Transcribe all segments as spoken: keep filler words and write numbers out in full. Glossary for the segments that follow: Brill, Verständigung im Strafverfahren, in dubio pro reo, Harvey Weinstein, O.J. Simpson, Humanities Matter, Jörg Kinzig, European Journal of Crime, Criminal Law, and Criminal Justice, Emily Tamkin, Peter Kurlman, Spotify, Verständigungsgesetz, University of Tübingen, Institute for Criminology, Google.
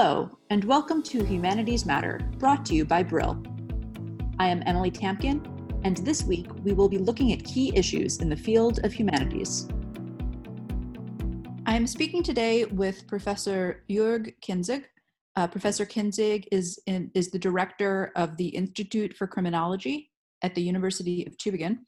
Hello, and welcome to Humanities Matter, brought to you by Brill. I am Emily Tamkin, and this week we will be looking at key issues in the field of humanities. I am speaking today with Professor Jörg Kinzig. Uh, Professor Kinzig is, in, is the director of the Institute for Criminology at the University of Tübingen,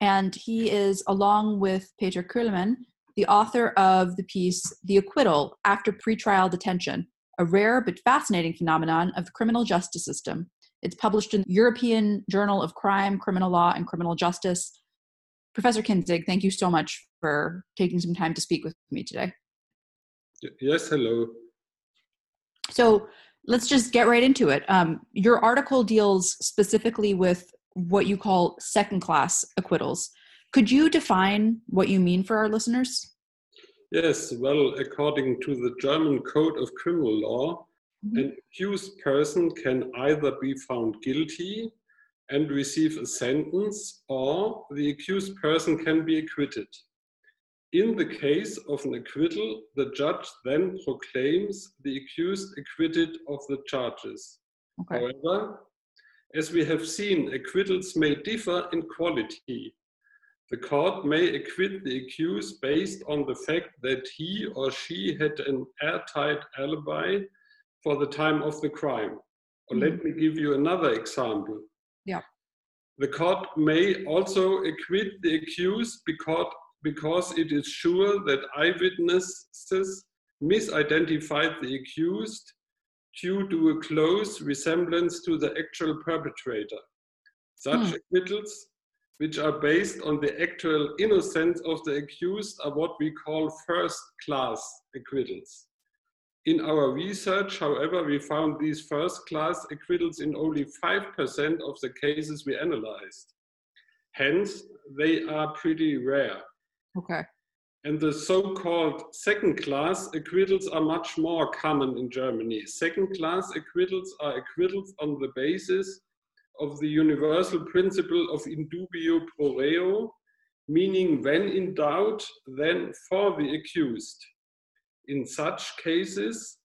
and he is, along with Peter Kurlman, the author of the piece, The Acquittal After Pretrial Detention, a rare but fascinating phenomenon of the criminal justice system. It's published in the European Journal of Crime, Criminal Law, and Criminal Justice. Professor Kinzig, thank you so much for taking some time to speak with me today. Yes, hello. So let's just get right into it. Um, your article deals specifically with what you call second-class acquittals. Could you define what you mean for our listeners? Yes, well, according to the German Code of Criminal Law, mm-hmm. an accused person can either be found guilty and receive a sentence, or the accused person can be acquitted. In the case of an acquittal, the judge then proclaims the accused acquitted of the charges. Okay. However, as we have seen, acquittals may differ in quality. The court may acquit the accused based on the fact that he or she had an airtight alibi for the time of the crime. Or mm-hmm. let me give you another example. Yeah. The court may also acquit the accused because, because it is sure that eyewitnesses misidentified the accused due to a close resemblance to the actual perpetrator. Such mm. acquittals, which are based on the actual innocence of the accused, are what we call first-class acquittals. In our research, however, we found these first-class acquittals in only five percent of the cases we analyzed. Hence, they are pretty rare. Okay. And the so-called second-class acquittals are much more common in Germany. Second-class acquittals are acquittals on the basis of the universal principle of in dubio pro reo, meaning when in doubt, then for the accused. In such cases,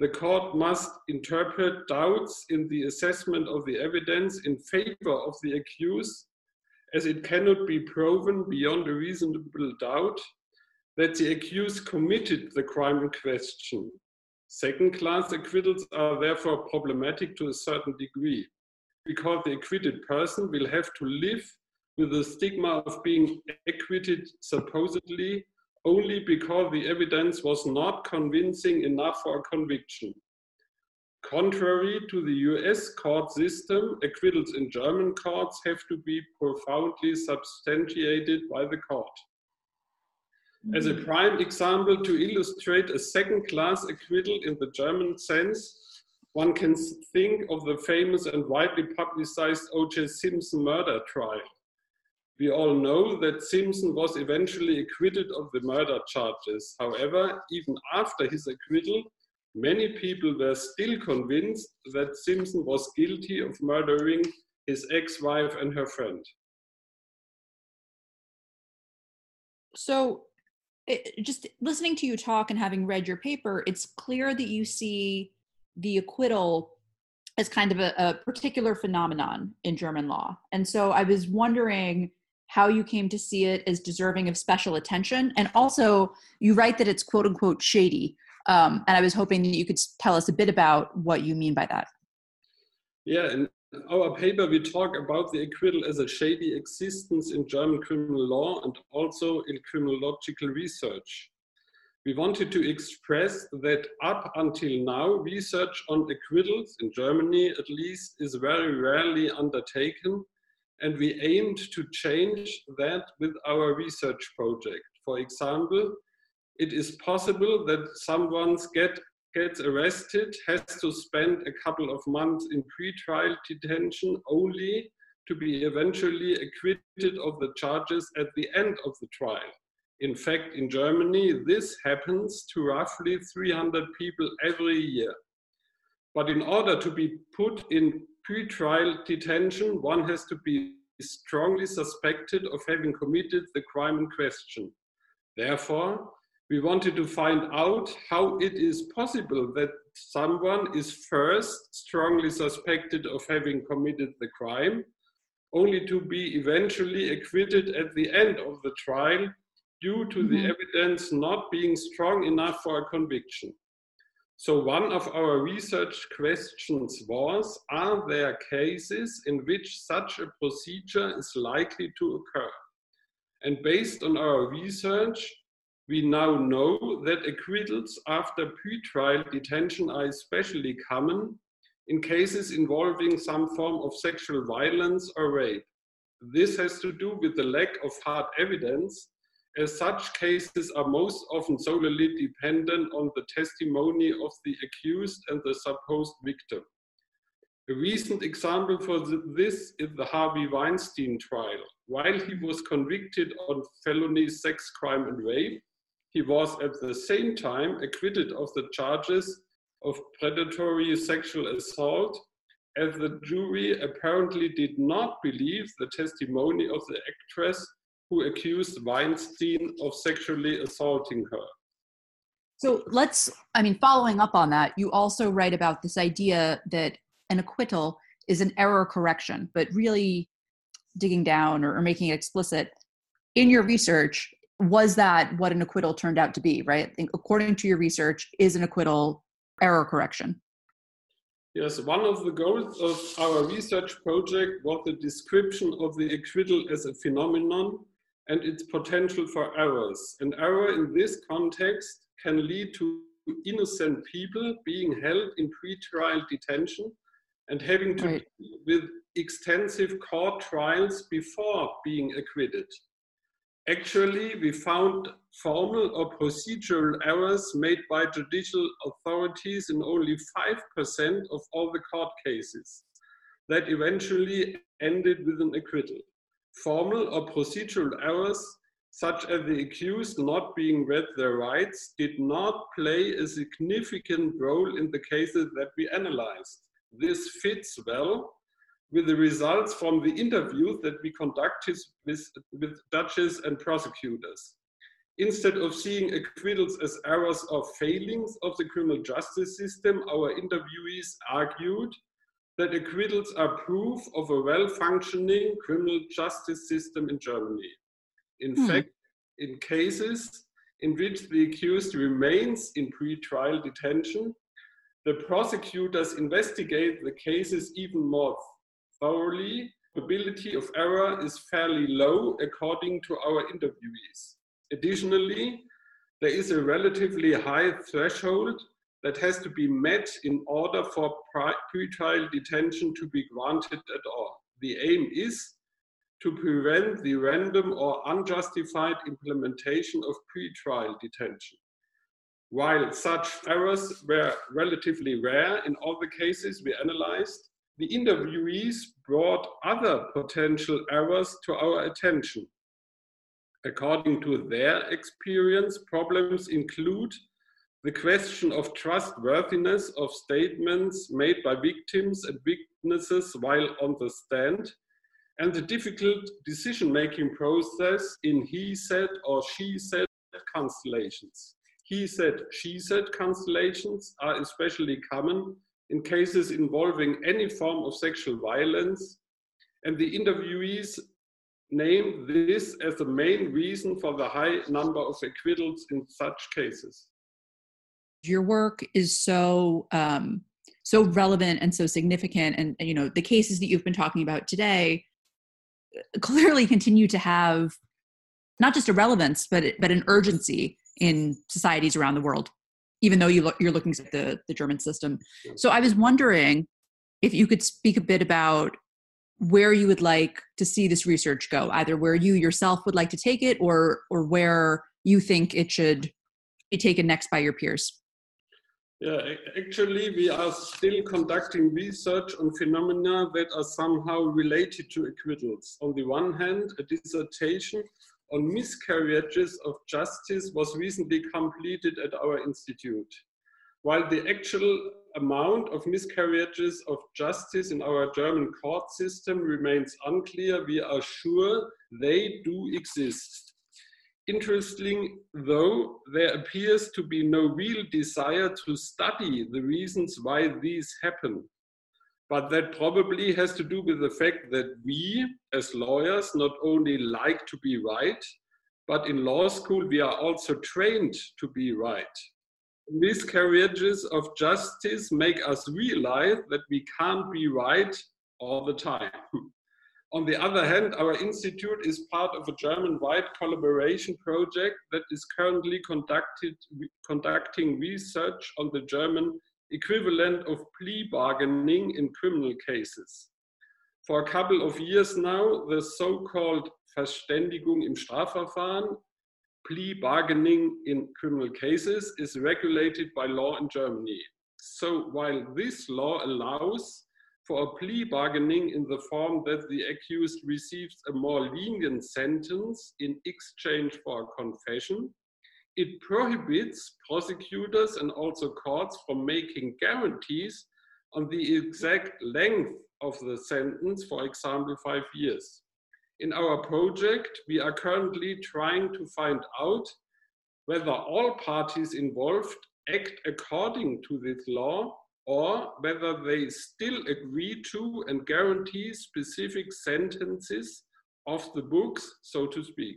the court must interpret doubts in the assessment of the evidence in favor of the accused, as it cannot be proven beyond a reasonable doubt that the accused committed the crime in question. Second-class acquittals are therefore problematic to a certain degree, because the acquitted person will have to live with the stigma of being acquitted supposedly only because the evidence was not convincing enough for a conviction. Contrary to the U S court system, acquittals in German courts have to be profoundly substantiated by the court. Mm-hmm. As a prime example to illustrate a second-class acquittal in the German sense, one can think of the famous and widely publicized O J Simpson murder trial. We all know that Simpson was eventually acquitted of the murder charges. However, even after his acquittal, many people were still convinced that Simpson was guilty of murdering his ex-wife and her friend. So, just listening to you talk and having read your paper, it's clear that you see the acquittal is kind of a, a particular phenomenon in German law. And so I was wondering how you came to see it as deserving of special attention. And also you write that it's quote unquote shady. Um, and I was hoping that you could tell us a bit about what you mean by that. Yeah, in our paper, we talk about the acquittal as a shady existence in German criminal law and also in criminological research. We wanted to express that up until now, research on acquittals, in Germany at least, is very rarely undertaken, and we aimed to change that with our research project. For example, it is possible that someone get, gets arrested, has to spend a couple of months in pretrial detention only to be eventually acquitted of the charges at the end of the trial. In fact, in Germany, this happens to roughly three hundred people every year. But in order to be put in pretrial detention, one has to be strongly suspected of having committed the crime in question. Therefore, We wanted to find out how it is possible that someone is first strongly suspected of having committed the crime, only to be eventually acquitted at the end of the trial due to mm-hmm. the evidence not being strong enough for a conviction. So one of our research questions was, are there cases in which such a procedure is likely to occur? And based on our research, we now know that acquittals after pretrial detention are especially common in cases involving some form of sexual violence or rape. This has to do with the lack of hard evidence, as such cases are most often solely dependent on the testimony of the accused and the supposed victim. A recent example for this is the Harvey Weinstein trial. While he was convicted on felony sex crime and rape, he was at the same time acquitted of the charges of predatory sexual assault, as the jury apparently did not believe the testimony of the actress who accused Weinstein of sexually assaulting her. So let's, I mean, following up on that, you also write about this idea that an acquittal is an error correction, but really digging down or, or making it explicit in your research, was that what an acquittal turned out to be, right? I think according to your research, is an acquittal error correction? Yes, one of the goals of our research project was the description of the acquittal as a phenomenon and its potential for errors. An error in this context can lead to innocent people being held in pretrial detention and having to right. deal with extensive court trials before being acquitted. Actually, we found formal or procedural errors made by judicial authorities in only five percent of all the court cases that eventually ended with an acquittal. Formal or procedural errors, such as the accused not being read their rights, did not play a significant role in the cases that we analyzed. This fits well with the results from the interviews that we conducted with, with judges and prosecutors. Instead of seeing acquittals as errors or failings of the criminal justice system, our interviewees argued that acquittals are proof of a well-functioning criminal justice system in Germany. In hmm. fact, in cases in which the accused remains in pretrial detention, the prosecutors investigate the cases even more thoroughly. The probability of error is fairly low according to our interviewees. Additionally, there is a relatively high threshold that has to be met in order for pretrial detention to be granted at all. The aim is to prevent the random or unjustified implementation of pretrial detention. While such errors were relatively rare in all the cases we analyzed, the interviewees brought other potential errors to our attention. According to their experience, problems include the question of trustworthiness of statements made by victims and witnesses while on the stand, and the difficult decision-making process in he said or she said constellations. He said, she said constellations are especially common in cases involving any form of sexual violence, and the interviewees named this as the main reason for the high number of acquittals in such cases. Your work is so um, so relevant and so significant, and you know the cases that you've been talking about today clearly continue to have not just a relevance, but but an urgency in societies around the world, even though you lo- you're looking at the, the German system. So I was wondering if you could speak a bit about where you would like to see this research go, either where you yourself would like to take it or or where you think it should be taken next by your peers. Yeah, actually, we are still conducting research on phenomena that are somehow related to acquittals. On the one hand, a dissertation on miscarriages of justice was recently completed at our institute. While the actual amount of miscarriages of justice in our German court system remains unclear, we are sure they do exist. Interesting, though, there appears to be no real desire to study the reasons why these happen. But that probably has to do with the fact that we, as lawyers, not only like to be right, but in law school we are also trained to be right. Miscarriages of justice make us realize that we can't be right all the time. On the other hand, our institute is part of a German-wide collaboration project that is currently conducted, conducting research on the German equivalent of plea bargaining in criminal cases. For a couple of years now, the so-called Verständigung im Strafverfahren, plea bargaining in criminal cases, is regulated by law in Germany. So while this law allows for a plea bargaining in the form that the accused receives a more lenient sentence in exchange for a confession, it prohibits prosecutors and also courts from making guarantees on the exact length of the sentence, for example, five years. In our project, we are currently trying to find out whether all parties involved act according to this law or whether they still agree to and guarantee specific sentences off the books, so to speak.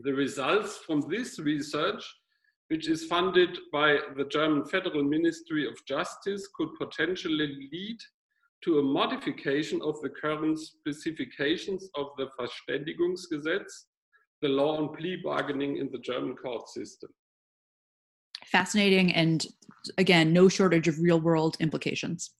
The results from this research, which is funded by the German Federal Ministry of Justice, could potentially lead to a modification of the current specifications of the Verständigungsgesetz, the law on plea bargaining in the German court system. Fascinating, and again, no shortage of real-world implications.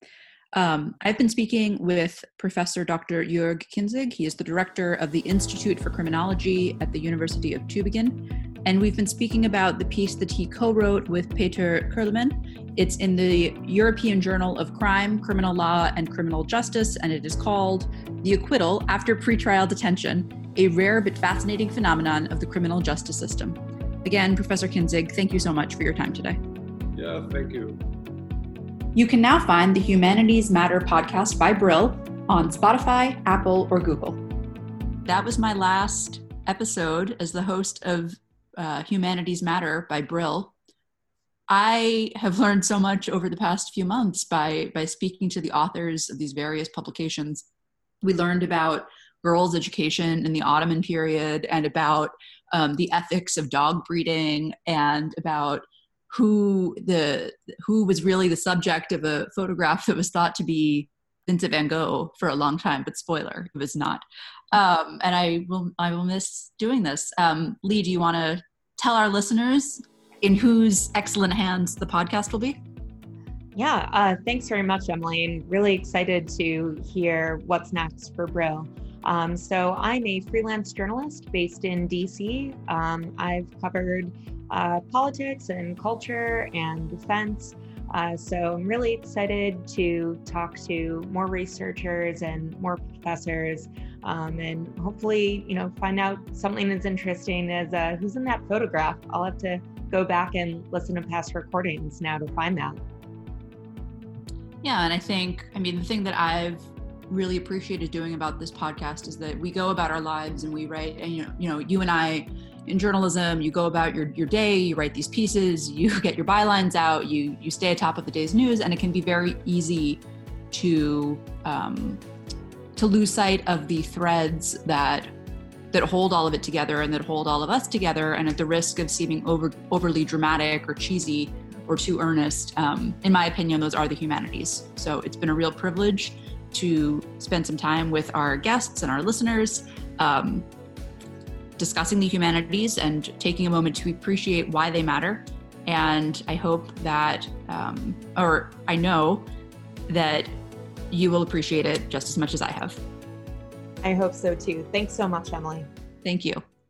Um, I've been speaking with Professor Doctor Jörg Kinzig. He is the director of the Institute for Criminology at the University of Tübingen, and we've been speaking about the piece that he co-wrote with Peter Kurlman. It's in the European Journal of Crime, Criminal Law, and Criminal Justice, and it is called "The Acquittal After Pretrial Detention, a Rare but Fascinating Phenomenon of the Criminal Justice System." Again, Professor Kinzig, thank you so much for your time today. Yeah, thank you. You can now find the Humanities Matter podcast by Brill on Spotify, Apple, or Google. That was my last episode as the host of uh, Humanities Matter by Brill. I have learned so much over the past few months by, by speaking to the authors of these various publications. We learned about girls' education in the Ottoman period and about um, the ethics of dog breeding and about who the who was really the subject of a photograph that was thought to be Vincent van Gogh for a long time, but spoiler, it was not. Um, and I will I will miss doing this. Um, Lee, do you want to tell our listeners in whose excellent hands the podcast will be? Yeah, uh, thanks very much, Emily. And really excited to hear what's next for Brill. Um, so I'm a freelance journalist based in D C. Um, I've covered uh, politics and culture and defense. Uh, so I'm really excited to talk to more researchers and more professors um, and hopefully, you know, find out something as interesting as uh, who's in that photograph. I'll have to go back and listen to past recordings now to find that. Yeah, and I think, I mean, the thing that I've really appreciated doing about this podcast is that we go about our lives and we write, and you know, you know, you and I in journalism, you go about your, your day, you write these pieces, you get your bylines out, you you stay atop of the day's news, and it can be very easy to um, to lose sight of the threads that that hold all of it together and that hold all of us together. And at the risk of seeming over, overly dramatic or cheesy or too earnest, um, in my opinion, those are the humanities. So it's been a real privilege to spend some time with our guests and our listeners um, discussing the humanities and taking a moment to appreciate why they matter. And I hope that, um, or I know that you will appreciate it just as much as I have. I hope so too. Thanks so much, Emily. Thank you.